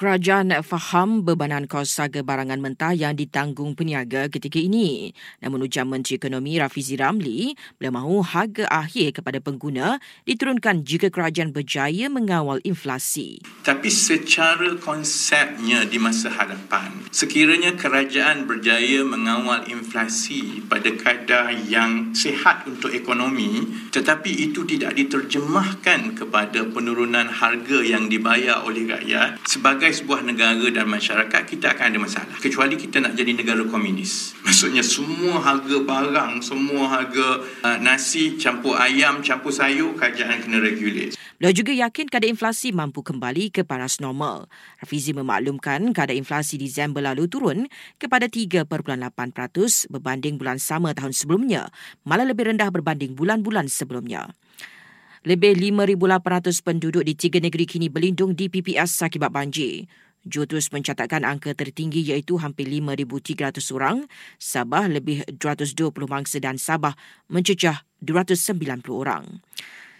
Kerajaan faham bebanan kos harga barangan mentah yang ditanggung peniaga ketika ini. Namun ujar Menteri Ekonomi Rafizi Ramli, beliau mahu harga akhir kepada pengguna diturunkan jika kerajaan berjaya mengawal inflasi. Tapi secara konsepnya di masa hadapan, sekiranya kerajaan berjaya mengawal inflasi pada kadar yang sihat untuk ekonomi, tetapi itu tidak diterjemahkan kepada penurunan harga yang dibayar oleh rakyat, sebagai sebuah negara dan masyarakat, kita akan ada masalah. Kecuali kita nak jadi negara komunis. Maksudnya semua harga barang, semua harga nasi, campur ayam, campur sayur, kerajaan kena regulate. Beliau juga yakin kadar inflasi mampu kembali ke paras normal. Rafizi memaklumkan kadar inflasi Disember lalu turun kepada 3.8% berbanding bulan sama tahun sebelumnya, malah lebih rendah berbanding bulan-bulan sebelumnya. Lebih 5,800 penduduk di 3 negeri kini berlindung di PPS akibat banjir. Johor terus mencatatkan angka tertinggi iaitu hampir 5,300 orang, Sabah lebih 220 mangsa dan Sabah mencecah 290 orang.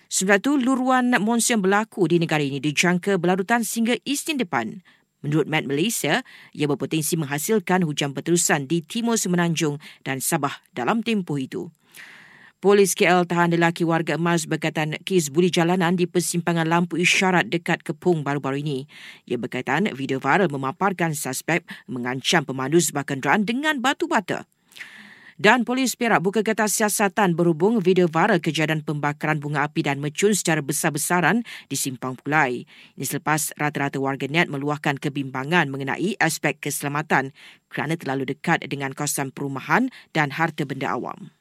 Sementara itu, luruan monsun berlaku di negara ini dijangka berlarutan sehingga Isnin depan. Menurut Met Malaysia, ia berpotensi menghasilkan hujan berterusan di timur Semenanjung dan Sabah dalam tempoh itu. Polis KL tahan lelaki warga emas berkaitan kes buli jalanan di persimpangan lampu isyarat dekat Kepong baru-baru ini. Ia berkaitan video viral memaparkan suspek mengancam pemandu sebuah kenderaan dengan batu bata. Dan polis Perak buka kertas siasatan berhubung video viral kejadian pembakaran bunga api dan mercun secara besar-besaran di Simpang Pulai. Ini selepas rata-rata warganet meluahkan kebimbangan mengenai aspek keselamatan kerana terlalu dekat dengan kawasan perumahan dan harta benda awam.